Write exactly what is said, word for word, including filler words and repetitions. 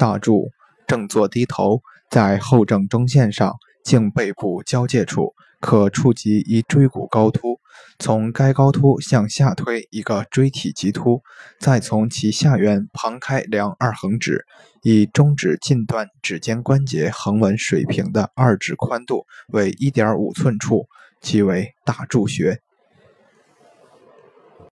大柱正坐低头，在后正中线上颈背部交界处可触及一椎骨高突，从该高突向下推一个椎体棘突，再从其下缘旁开量二横指，以中指近段指尖关节横纹水平的二指宽度为 一点五 寸处，即为大柱穴。